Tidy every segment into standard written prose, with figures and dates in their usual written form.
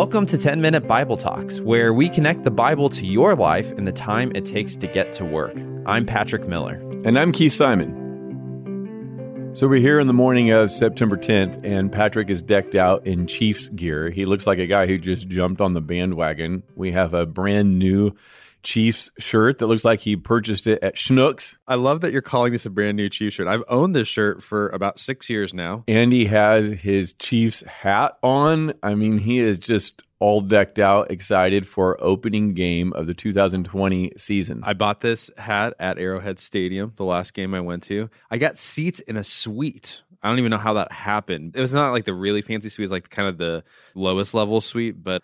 Welcome to 10-Minute Bible Talks, where we connect the Bible to your life and the time it takes to get to work. I'm Patrick Miller. And I'm Keith Simon. So we're here in the morning of September 10th, and Patrick is decked out in Chiefs gear. He looks like a guy who just jumped on the bandwagon. We have a brand new Chiefs shirt that looks like he purchased it at Schnucks. I love that you're calling this a brand new Chiefs shirt. I've owned this shirt for about 6 years now. And he has his Chiefs hat on. I mean, he is just all decked out, excited for opening game of the 2020 season. I bought this hat at Arrowhead Stadium, the last game I went to. I got seats in a suite. I don't even know how that happened. It was not like the really fancy suite. It was like kind of the lowest level suite, but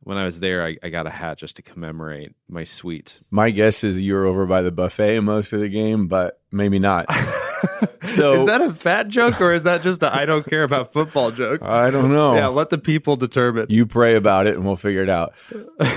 when I was there, I got a hat just to commemorate my suite. My guess is you were over by the buffet most of the game, but maybe not. So, is that a fat joke or is that just a I don't care about football joke? I don't know. Yeah, let the people determine. You pray about it and we'll figure it out.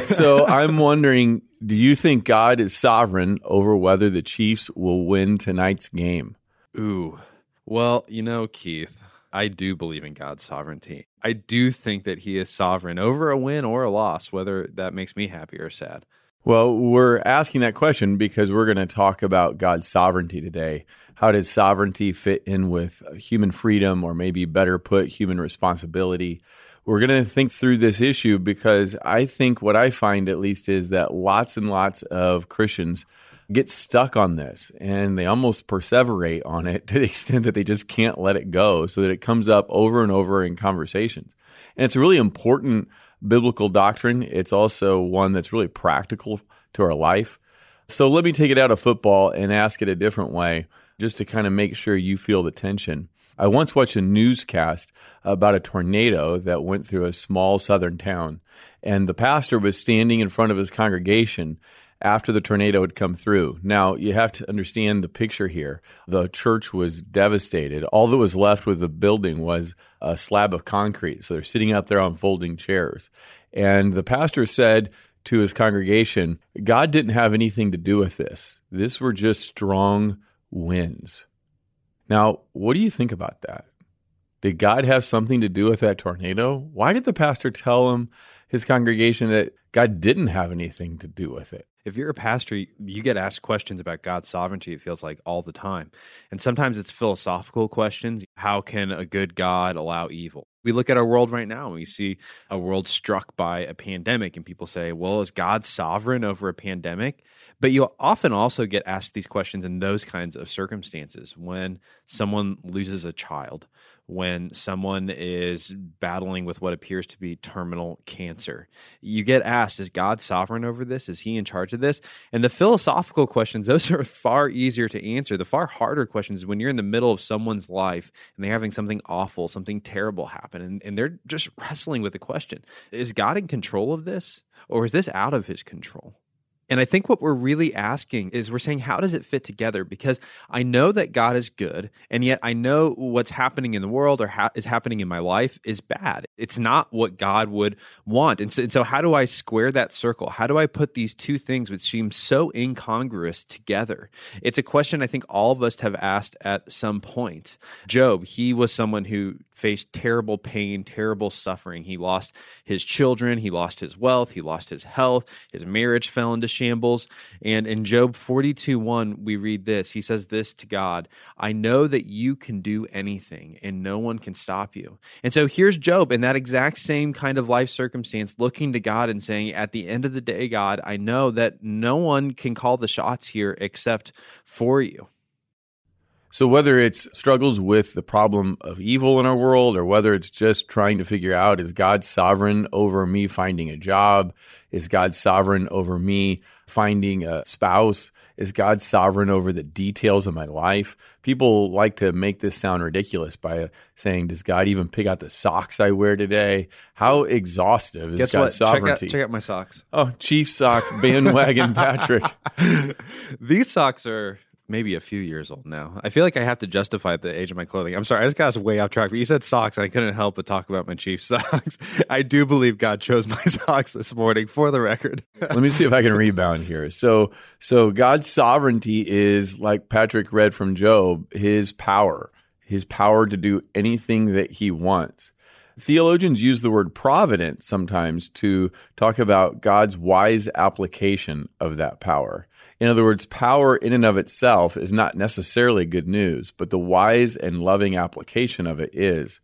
So I'm wondering, do you think God is sovereign over whether the Chiefs will win tonight's game? Ooh. Well, you know, Keith, I do believe in God's sovereignty. I do think that he is sovereign over a win or a loss, whether that makes me happy or sad. Well, we're asking that question because we're going to talk about God's sovereignty today. How does sovereignty fit in with human freedom, or maybe better put, human responsibility? We're going to think through this issue because I think what I find, at least, is that lots and lots of Christians get stuck on this, and they almost perseverate on it to the extent that they just can't let it go, so that it comes up over and over in conversations. And it's a really important biblical doctrine. It's also one that's really practical to our life. So let me take it out of football and ask it a different way, just to kind of make sure you feel the tension. I once watched a newscast about a tornado that went through a small southern town, and the pastor was standing in front of his congregation after the tornado had come through. Now, you have to understand the picture here. The church was devastated. All that was left with the building was a slab of concrete. So they're sitting out there on folding chairs. And the pastor said to his congregation, God didn't have anything to do with this. These were just strong winds. Now, what do you think about that? Did God have something to do with that tornado? Why did the pastor tell his congregation that God didn't have anything to do with it? If you're a pastor, you get asked questions about God's sovereignty, it feels like, all the time. And sometimes it's philosophical questions. How can a good God allow evil? We look at our world right now and we see a world struck by a pandemic, and people say, well, is God sovereign over a pandemic? But you often also get asked these questions in those kinds of circumstances, when someone loses a child, when someone is battling with what appears to be terminal cancer. You get asked, is God sovereign over this? Is he in charge of this? And the philosophical questions, those are far easier to answer. The far harder questions is when you're in the middle of someone's life and they're having something awful, something terrible happen. And they're just wrestling with the question, is God in control of this, or is this out of his control? And I think what we're really asking is, we're saying, how does it fit together? Because I know that God is good, and yet I know what's happening in the world or is happening in my life is bad. It's not what God would want. And so how do I square that circle? How do I put these two things, which seem so incongruous, together? It's a question I think all of us have asked at some point. Job, he was someone who faced terrible pain, terrible suffering. He lost his children, he lost his wealth, he lost his health, his marriage fell into shambles. And in Job 42:1, we read this. He says this to God, I know that you can do anything and no one can stop you. And so here's Job in that exact same kind of life circumstance, looking to God and saying, at the end of the day, God, I know that no one can call the shots here except for you. So whether it's struggles with the problem of evil in our world, or whether it's just trying to figure out, is God sovereign over me finding a job? Is God sovereign over me finding a spouse? Is God sovereign over the details of my life? People like to make this sound ridiculous by saying, does God even pick out the socks I wear today? How exhaustive is God's sovereignty? Check out my socks. Oh, Chief socks, bandwagon Patrick. These socks are maybe a few years old now. I feel like I have to justify the age of my clothing. I'm sorry, I just got us way off track, but you said socks, and I couldn't help but talk about my Chiefs socks. I do believe God chose my socks this morning, for the record. Let me see if I can rebound here. So God's sovereignty is, like Patrick read from Job, his power to do anything that he wants. Theologians use the word providence sometimes to talk about God's wise application of that power. In other words, power in and of itself is not necessarily good news, but the wise and loving application of it is.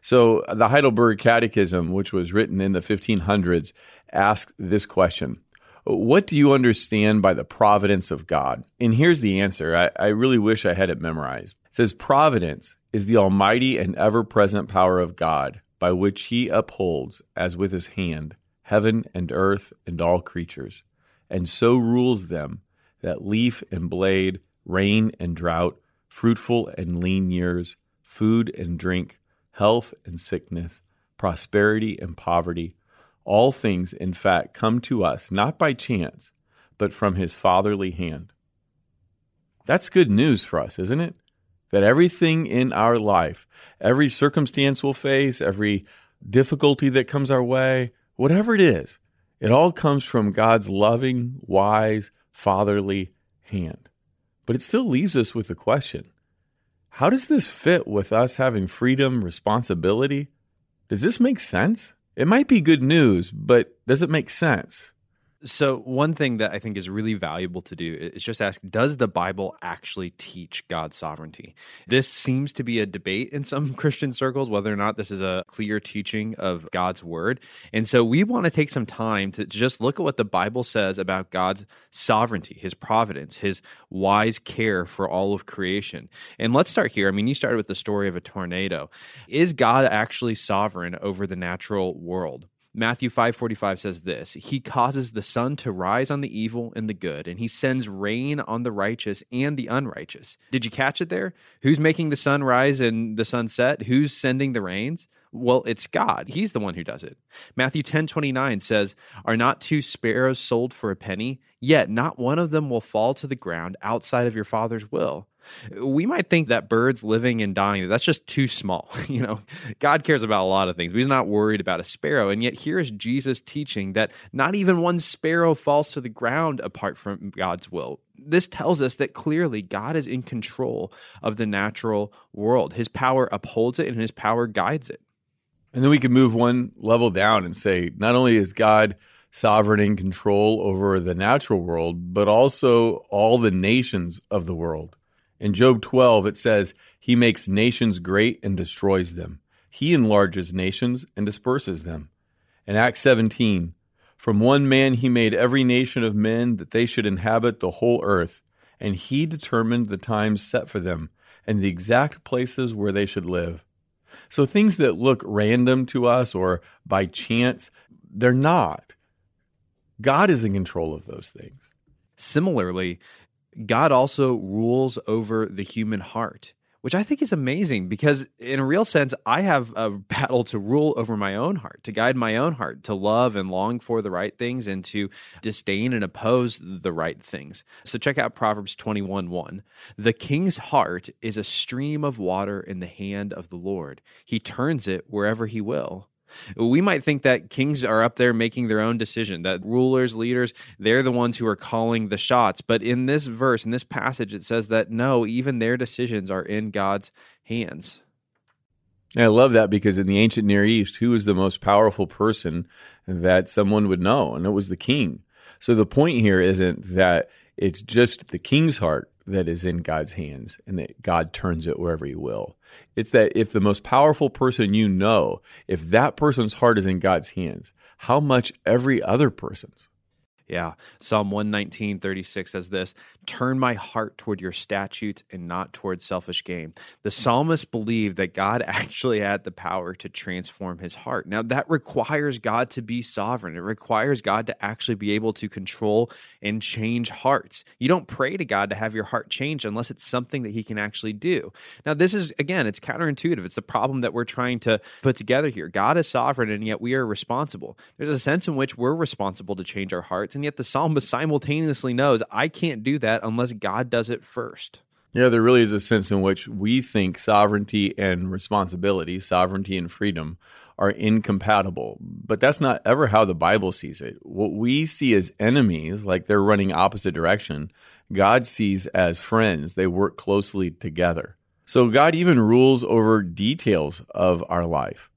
So the Heidelberg Catechism, which was written in the 1500s, asked this question: what do you understand by the providence of God? And here's the answer. I really wish I had it memorized. It says, providence is the almighty and ever-present power of God, by which he upholds, as with his hand, heaven and earth and all creatures, and so rules them that leaf and blade, rain and drought, fruitful and lean years, food and drink, health and sickness, prosperity and poverty, all things, in fact, come to us, not by chance, but from his fatherly hand. That's good news for us, isn't it? That everything in our life, every circumstance we'll face, every difficulty that comes our way, whatever it is, it all comes from God's loving, wise, fatherly hand. But it still leaves us with the question, how does this fit with us having freedom, responsibility? Does this make sense? It might be good news, but does it make sense? So one thing that I think is really valuable to do is just ask, does the Bible actually teach God's sovereignty? This seems to be a debate in some Christian circles, whether or not this is a clear teaching of God's word. And so we want to take some time to just look at what the Bible says about God's sovereignty, his providence, his wise care for all of creation. And let's start here. I mean, you started with the story of a tornado. Is God actually sovereign over the natural world? Matthew 5:45 says this: he causes the sun to rise on the evil and the good, and he sends rain on the righteous and the unrighteous. Did you catch it there? Who's making the sun rise and the sun set? Who's sending the rains? Well, it's God. He's the one who does it. Matthew 10:29 says, are not two sparrows sold for a penny? Yet not one of them will fall to the ground outside of your Father's will. We might think that birds living and dying, that's just too small. You know, God cares about a lot of things, but he's not worried about a sparrow. And yet here is Jesus teaching that not even one sparrow falls to the ground apart from God's will. This tells us that clearly God is in control of the natural world. His power upholds it and his power guides it. And then we can move one level down and say, not only is God sovereign in control over the natural world, but also all the nations of the world. In Job 12, it says, he makes nations great and destroys them. He enlarges nations and disperses them. In Acts 17, from one man he made every nation of men that they should inhabit the whole earth, and he determined the times set for them and the exact places where they should live. So things that look random to us or by chance, they're not. God is in control of those things. Similarly, God also rules over the human heart, which I think is amazing because in a real sense, I have a battle to rule over my own heart, to guide my own heart, to love and long for the right things and to disdain and oppose the right things. So check out Proverbs 21:1. The king's heart is a stream of water in the hand of the Lord. He turns it wherever he will. We might think that kings are up there making their own decision, that rulers, leaders, they're the ones who are calling the shots. But in this verse, in this passage, it says that no, even their decisions are in God's hands. I love that because in the ancient Near East, who was the most powerful person that someone would know? And it was the king. So the point here isn't that it's just the king's heart that is in God's hands and that God turns it wherever he will. It's that if the most powerful person you know, if that person's heart is in God's hands, how much every other person's? Yeah. Psalm 119:36 says this, turn my heart toward your statutes and not toward selfish gain. The psalmist believed that God actually had the power to transform his heart. Now, that requires God to be sovereign. It requires God to actually be able to control and change hearts. You don't pray to God to have your heart changed unless it's something that he can actually do. Now, this is, again, it's counterintuitive. It's the problem that we're trying to put together here. God is sovereign, and yet we are responsible. There's a sense in which we're responsible to change our hearts. And yet the psalmist simultaneously knows, I can't do that unless God does it first. Yeah, there really is a sense in which we think sovereignty and responsibility, sovereignty and freedom, are incompatible. But that's not ever how the Bible sees it. What we see as enemies, like they're running opposite direction, God sees as friends. They work closely together. So God even rules over details of our life.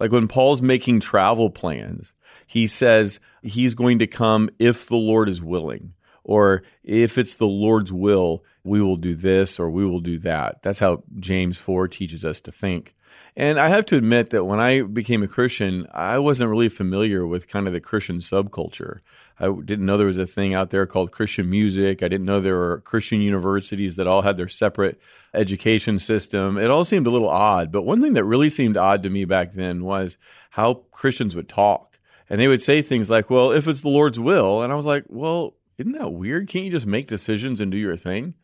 Like when Paul's making travel plans, he says he's going to come if the Lord is willing, or if it's the Lord's will, we will do this or we will do that. That's how James 4 teaches us to think. And I have to admit that when I became a Christian, I wasn't really familiar with kind of the Christian subculture. I didn't know there was a thing out there called Christian music. I didn't know there were Christian universities that all had their separate education system. It all seemed a little odd. But one thing that really seemed odd to me back then was how Christians would talk. And they would say things like, well, if it's the Lord's will. And I was like, well, isn't that weird? Can't you just make decisions and do your thing?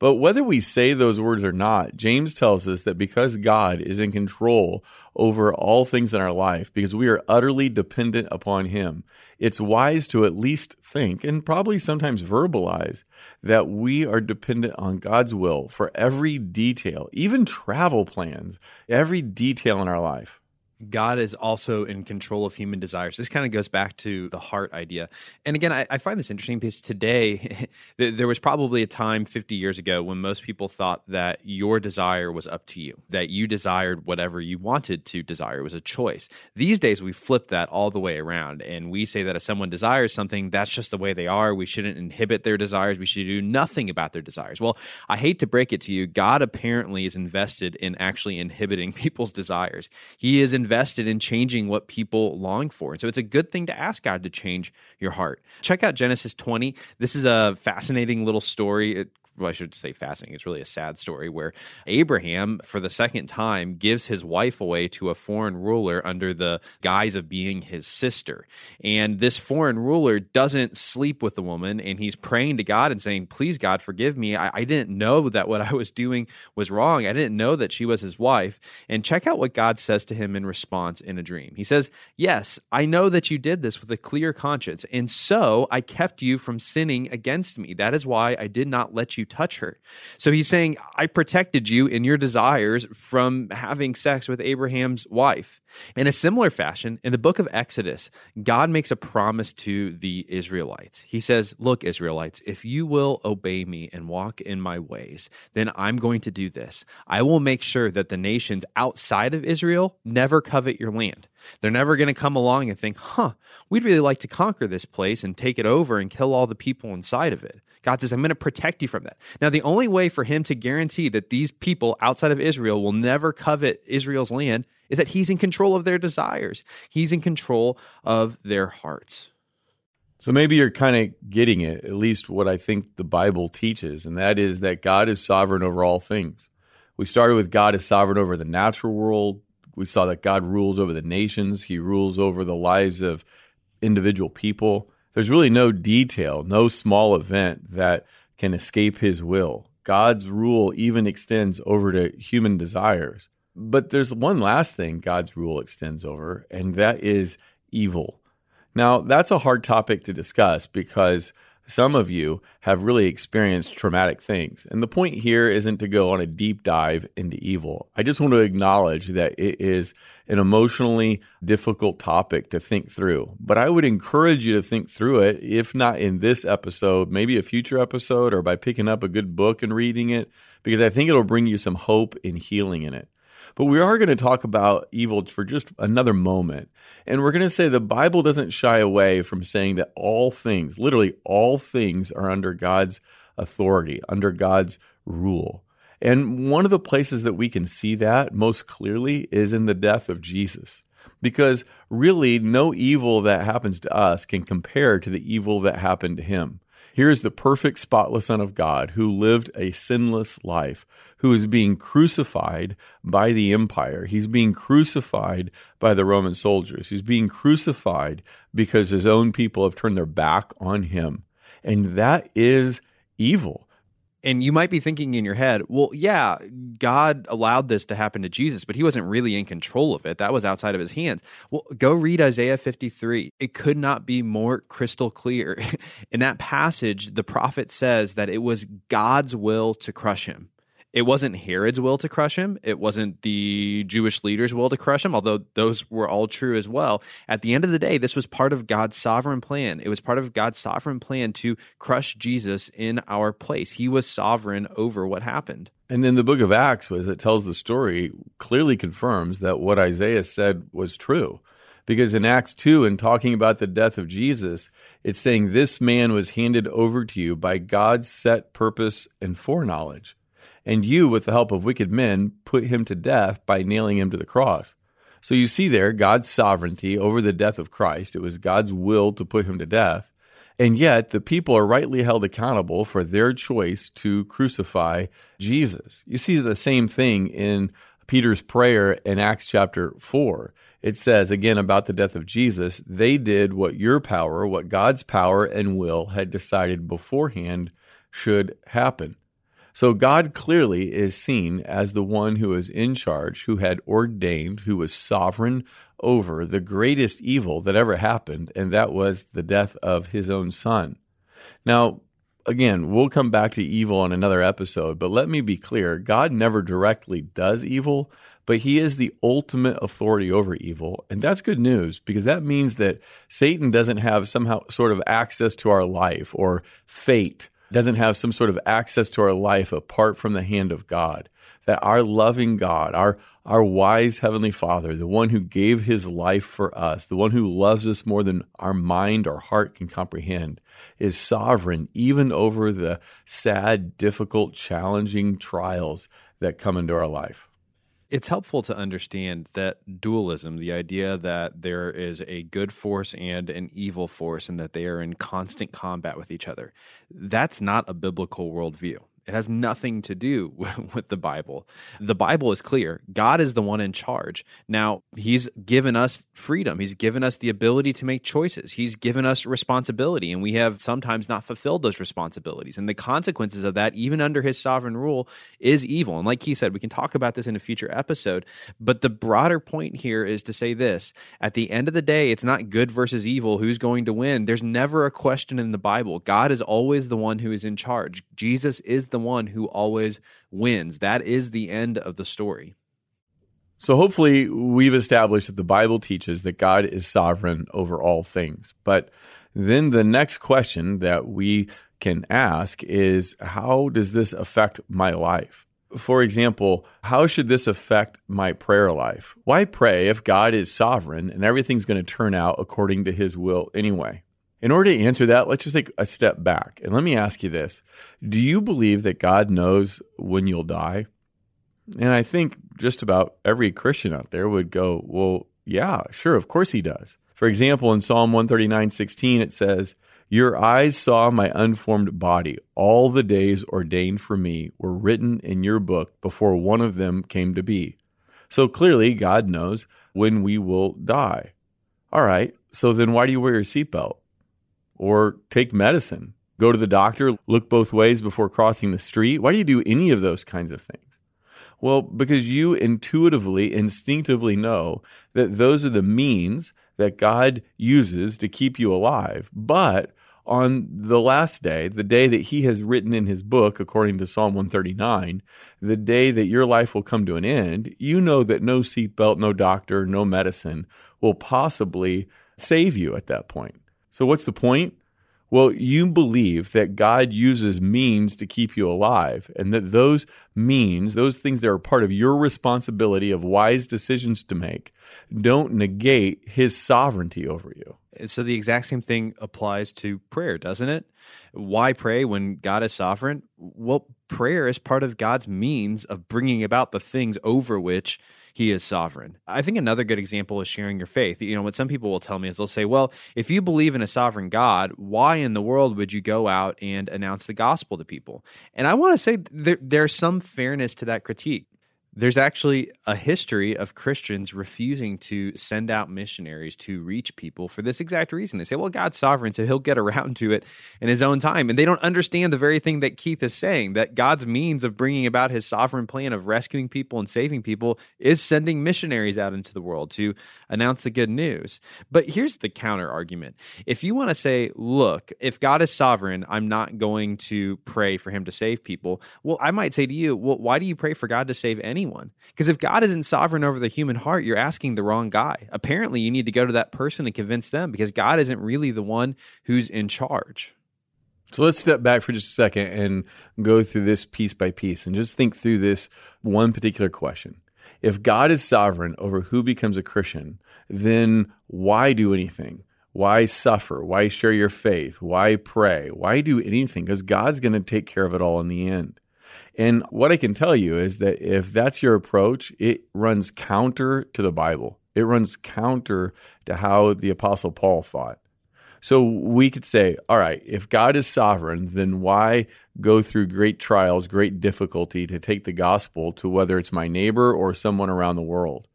But whether we say those words or not, James tells us that because God is in control over all things in our life, because we are utterly dependent upon Him, it's wise to at least think, and probably sometimes verbalize, that we are dependent on God's will for every detail, even travel plans, every detail in our life. God is also in control of human desires. This kind of goes back to the heart idea. And again, I find this interesting because today, there was probably a time 50 years ago when most people thought that your desire was up to you, that you desired whatever you wanted to desire. It was a choice. These days, we flip that all the way around, and we say that if someone desires something, that's just the way they are. We shouldn't inhibit their desires. We should do nothing about their desires. Well, I hate to break it to you. God apparently is invested in actually inhibiting people's desires. He is invested in changing what people long for. And so it's a good thing to ask God to change your heart. Check out Genesis 20. This is a fascinating little story. Well, I should say fascinating. It's really a sad story where Abraham, for the second time, gives his wife away to a foreign ruler under the guise of being his sister. And this foreign ruler doesn't sleep with the woman, and he's praying to God and saying, please, God, forgive me. I didn't know that what I was doing was wrong. I didn't know that she was his wife. And check out what God says to him in response in a dream. He says, yes, I know that you did this with a clear conscience, and so I kept you from sinning against me. That is why I did not let you touch her. So he's saying, I protected you in your desires from having sex with Abraham's wife. In a similar fashion, in the book of Exodus, God makes a promise to the Israelites. He says, look, Israelites, if you will obey me and walk in my ways, then I'm going to do this. I will make sure that the nations outside of Israel never covet your land. They're never going to come along and think, we'd really like to conquer this place and take it over and kill all the people inside of it. God says, I'm going to protect you from that. Now, the only way for him to guarantee that these people outside of Israel will never covet Israel's land is that he's in control of their desires. He's in control of their hearts. So maybe you're kind of getting it, at least what I think the Bible teaches, and that is that God is sovereign over all things. We started with God is sovereign over the natural world. We saw that God rules over the nations. He rules over the lives of individual people. There's really no detail, no small event that can escape his will. God's rule even extends over to human desires. But there's one last thing God's rule extends over, and that is evil. Now, that's a hard topic to discuss because some of you have really experienced traumatic things. And the point here isn't to go on a deep dive into evil. I just want to acknowledge that it is an emotionally difficult topic to think through. But I would encourage you to think through it, if not in this episode, maybe a future episode, or by picking up a good book and reading it, because I think it'll bring you some hope and healing in it. But we are going to talk about evil for just another moment. And we're going to say the Bible doesn't shy away from saying that all things, literally all things, are under God's authority, under God's rule. And one of the places that we can see that most clearly is in the death of Jesus. Because really, no evil that happens to us can compare to the evil that happened to him. Here is the perfect, spotless Son of God who lived a sinless life, who is being crucified by the empire. He's being crucified by the Roman soldiers. He's being crucified because his own people have turned their back on him. And that is evil. And you might be thinking in your head, well, yeah, God allowed this to happen to Jesus, but he wasn't really in control of it. That was outside of his hands. Well, go read Isaiah 53. It could not be more crystal clear. In that passage, the prophet says that it was God's will to crush him. It wasn't Herod's will to crush him. It wasn't the Jewish leaders' will to crush him, although those were all true as well. At the end of the day, this was part of God's sovereign plan. It was part of God's sovereign plan to crush Jesus in our place. He was sovereign over what happened. And then the book of Acts, as it tells the story, clearly confirms that what Isaiah said was true. Because in Acts 2, in talking about the death of Jesus, it's saying this man was handed over to you by God's set purpose and foreknowledge. And you, with the help of wicked men, put him to death by nailing him to the cross. So you see there God's sovereignty over the death of Christ. It was God's will to put him to death. And yet the people are rightly held accountable for their choice to crucify Jesus. You see the same thing in Peter's prayer in Acts chapter 4. It says, again, about the death of Jesus, they did what your power, what God's power and will had decided beforehand should happen. So God clearly is seen as the one who is in charge, who had ordained, who was sovereign over the greatest evil that ever happened, and that was the death of his own son. Now, again, we'll come back to evil on another episode, but let me be clear, God never directly does evil, but he is the ultimate authority over evil, and that's good news because that means that Satan doesn't have somehow sort of access to our life, or fate doesn't have some sort of access to our life apart from the hand of God, that our loving God, our wise Heavenly Father, the one who gave his life for us, the one who loves us more than our mind or heart can comprehend, is sovereign even over the sad, difficult, challenging trials that come into our life. It's helpful to understand that dualism, the idea that there is a good force and an evil force and that they are in constant combat with each other, that's not a biblical worldview. It has nothing to do with the Bible. The Bible is clear. God is the one in charge. Now, he's given us freedom. He's given us the ability to make choices. He's given us responsibility, and we have sometimes not fulfilled those responsibilities. And the consequences of that, even under his sovereign rule, is evil. And like Keith said, we can talk about this in a future episode, but the broader point here is to say this. At the end of the day, it's not good versus evil. Who's going to win? There's never a question in the Bible. God is always the one who is in charge. Jesus is the one who always wins. That is the end of the story. So hopefully we've established that the Bible teaches that God is sovereign over all things. But then the next question that we can ask is, how does this affect my life? For example, how should this affect my prayer life? Why pray if God is sovereign and everything's going to turn out according to his will anyway? In order to answer that, let's just take a step back. And let me ask you this. Do you believe that God knows when you'll die? And I think just about every Christian out there would go, well, yeah, sure, of course he does. For example, in Psalm 139:16, it says, "Your eyes saw my unformed body. All the days ordained for me were written in your book before one of them came to be." So clearly, God knows when we will die. All right, so then why do you wear your seatbelt? Or take medicine, go to the doctor, look both ways before crossing the street? Why do you do any of those kinds of things? Well, because you intuitively, instinctively know that those are the means that God uses to keep you alive. But on the last day, the day that he has written in his book, according to Psalm 139, the day that your life will come to an end, you know that no seatbelt, no doctor, no medicine will possibly save you at that point. So what's the point? Well, you believe that God uses means to keep you alive, and that those means, those things that are part of your responsibility of wise decisions to make, don't negate his sovereignty over you. So the exact same thing applies to prayer, doesn't it? Why pray when God is sovereign? Well, prayer is part of God's means of bringing about the things over which he is sovereign. I think another good example is sharing your faith. You know, what some people will tell me is they'll say, well, if you believe in a sovereign God, why in the world would you go out and announce the gospel to people? And I want to say there's some fairness to that critique. There's actually a history of Christians refusing to send out missionaries to reach people for this exact reason. They say, well, God's sovereign, so he'll get around to it in his own time. And they don't understand the very thing that Keith is saying, that God's means of bringing about his sovereign plan of rescuing people and saving people is sending missionaries out into the world to announce the good news. But here's the counter argument. If you want to say, look, if God is sovereign, I'm not going to pray for him to save people. Well, I might say to you, well, why do you pray for God to save anyone? Because if God isn't sovereign over the human heart, you're asking the wrong guy. Apparently, you need to go to that person and convince them because God isn't really the one who's in charge. So let's step back for just a second and go through this piece by piece and just think through this one particular question. If God is sovereign over who becomes a Christian, then why do anything? Why suffer? Why share your faith? Why pray? Why do anything? Because God's going to take care of it all in the end. And what I can tell you is that if that's your approach, it runs counter to the Bible. It runs counter to how the Apostle Paul thought. So we could say, all right, if God is sovereign, then why go through great trials, great difficulty to take the gospel to whether it's my neighbor or someone around the world?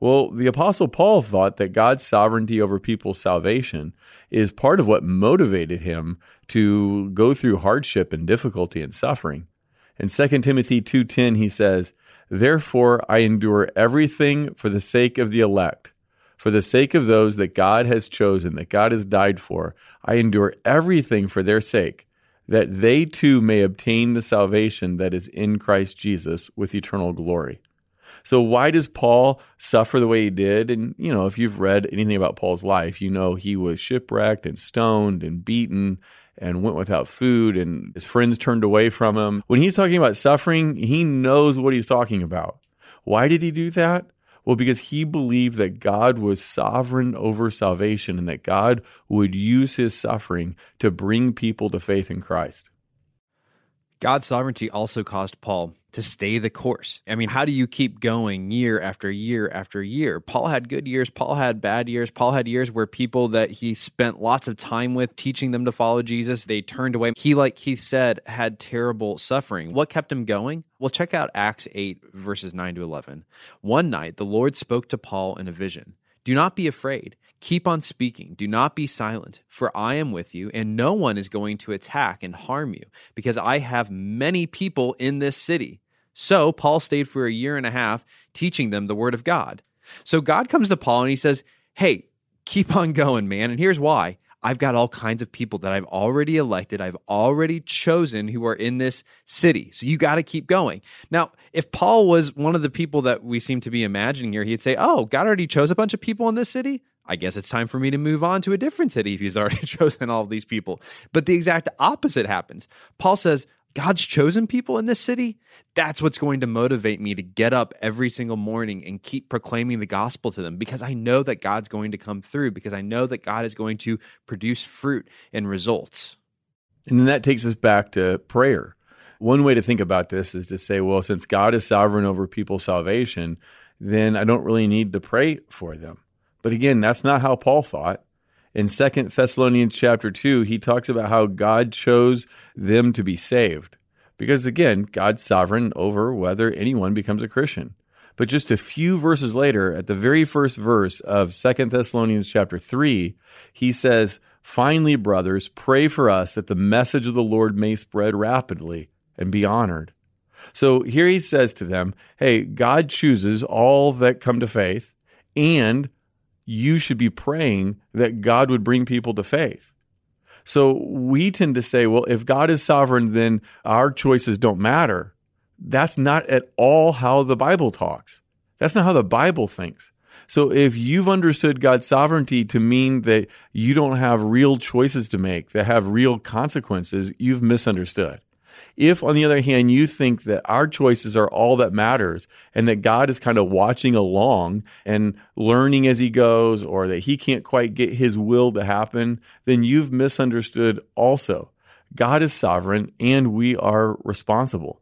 Well, the Apostle Paul thought that God's sovereignty over people's salvation is part of what motivated him to go through hardship and difficulty and suffering. In 2 Timothy 2:10, he says, "Therefore I endure everything for the sake of the elect, for the sake of those that God has chosen, that God has died for. I endure everything for their sake, that they too may obtain the salvation that is in Christ Jesus with eternal glory." So why does Paul suffer the way he did? And, you know, if you've read anything about Paul's life, you know he was shipwrecked and stoned and beaten and went without food, and his friends turned away from him. When he's talking about suffering, he knows what he's talking about. Why did he do that? Well, because he believed that God was sovereign over salvation and that God would use his suffering to bring people to faith in Christ. God's sovereignty also caused Paul to stay the course. I mean, how do you keep going year after year after year? Paul had good years. Paul had bad years. Paul had years where people that he spent lots of time with, teaching them to follow Jesus, they turned away. He, like Keith said, had terrible suffering. What kept him going? Well, check out Acts 8, verses 9 to 11. One night, the Lord spoke to Paul in a vision. "Do not be afraid. Keep on speaking. Do not be silent, for I am with you, and no one is going to attack and harm you, because I have many people in this city." So Paul stayed for a year and a half teaching them the word of God. So God comes to Paul and he says, "Hey, keep on going, man, and here's why. I've got all kinds of people that I've already elected, I've already chosen who are in this city. So you got to keep going." Now, if Paul was one of the people that we seem to be imagining here, he'd say, "Oh, God already chose a bunch of people in this city? I guess it's time for me to move on to a different city if he's already chosen all of these people." But the exact opposite happens. Paul says, God's chosen people in this city? That's what's going to motivate me to get up every single morning and keep proclaiming the gospel to them, because I know that God's going to come through, because I know that God is going to produce fruit and results. And then that takes us back to prayer. One way to think about this is to say, well, since God is sovereign over people's salvation, then I don't really need to pray for them. But again, that's not how Paul thought. In 2 Thessalonians chapter 2, he talks about how God chose them to be saved. Because again, God's sovereign over whether anyone becomes a Christian. But just a few verses later, at the very first verse of 2 Thessalonians chapter 3, he says, "Finally, brothers, pray for us that the message of the Lord may spread rapidly and be honored." So here he says to them, hey, God chooses all that come to faith, and you should be praying that God would bring people to faith. So we tend to say, well, if God is sovereign, then our choices don't matter. That's not at all how the Bible talks. That's not how the Bible thinks. So if you've understood God's sovereignty to mean that you don't have real choices to make, that have real consequences, you've misunderstood. If, on the other hand, you think that our choices are all that matters and that God is kind of watching along and learning as he goes, or that he can't quite get his will to happen, then you've misunderstood also. God is sovereign and we are responsible.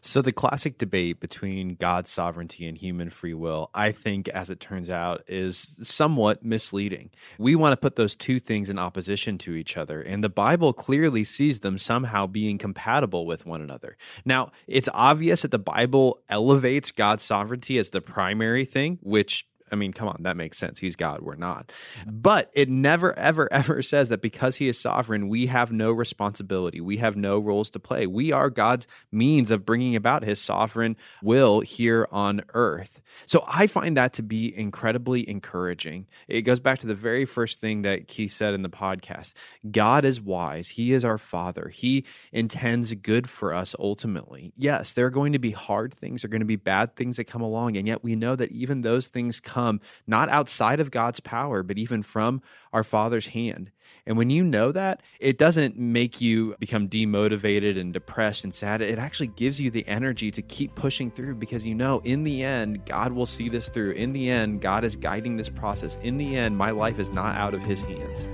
So the classic debate between God's sovereignty and human free will, I think, as it turns out, is somewhat misleading. We want to put those two things in opposition to each other, and the Bible clearly sees them somehow being compatible with one another. Now, it's obvious that the Bible elevates God's sovereignty as the primary thing, which, I mean, come on, that makes sense. He's God, we're not. But it never, ever, ever says that because he is sovereign, we have no responsibility. We have no roles to play. We are God's means of bringing about his sovereign will here on earth. So I find that to be incredibly encouraging. It goes back to the very first thing that Keith said in the podcast. God is wise. He is our Father. He intends good for us ultimately. Yes, there are going to be hard things, there are going to be bad things that come along, and yet we know that even those things come not outside of God's power, but even from our Father's hand. And when you know that, it doesn't make you become demotivated and depressed and sad. It actually gives you the energy to keep pushing through because you know in the end, God will see this through. In the end, God is guiding this process. In the end, my life is not out of his hands.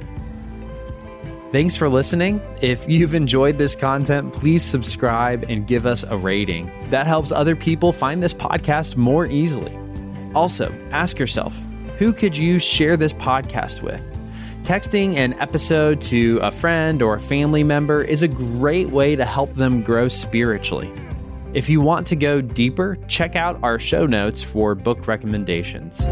Thanks for listening. If you've enjoyed this content, please subscribe and give us a rating. That helps other people find this podcast more easily. Also, ask yourself, who could you share this podcast with? Texting an episode to a friend or a family member is a great way to help them grow spiritually. If you want to go deeper, check out our show notes for book recommendations.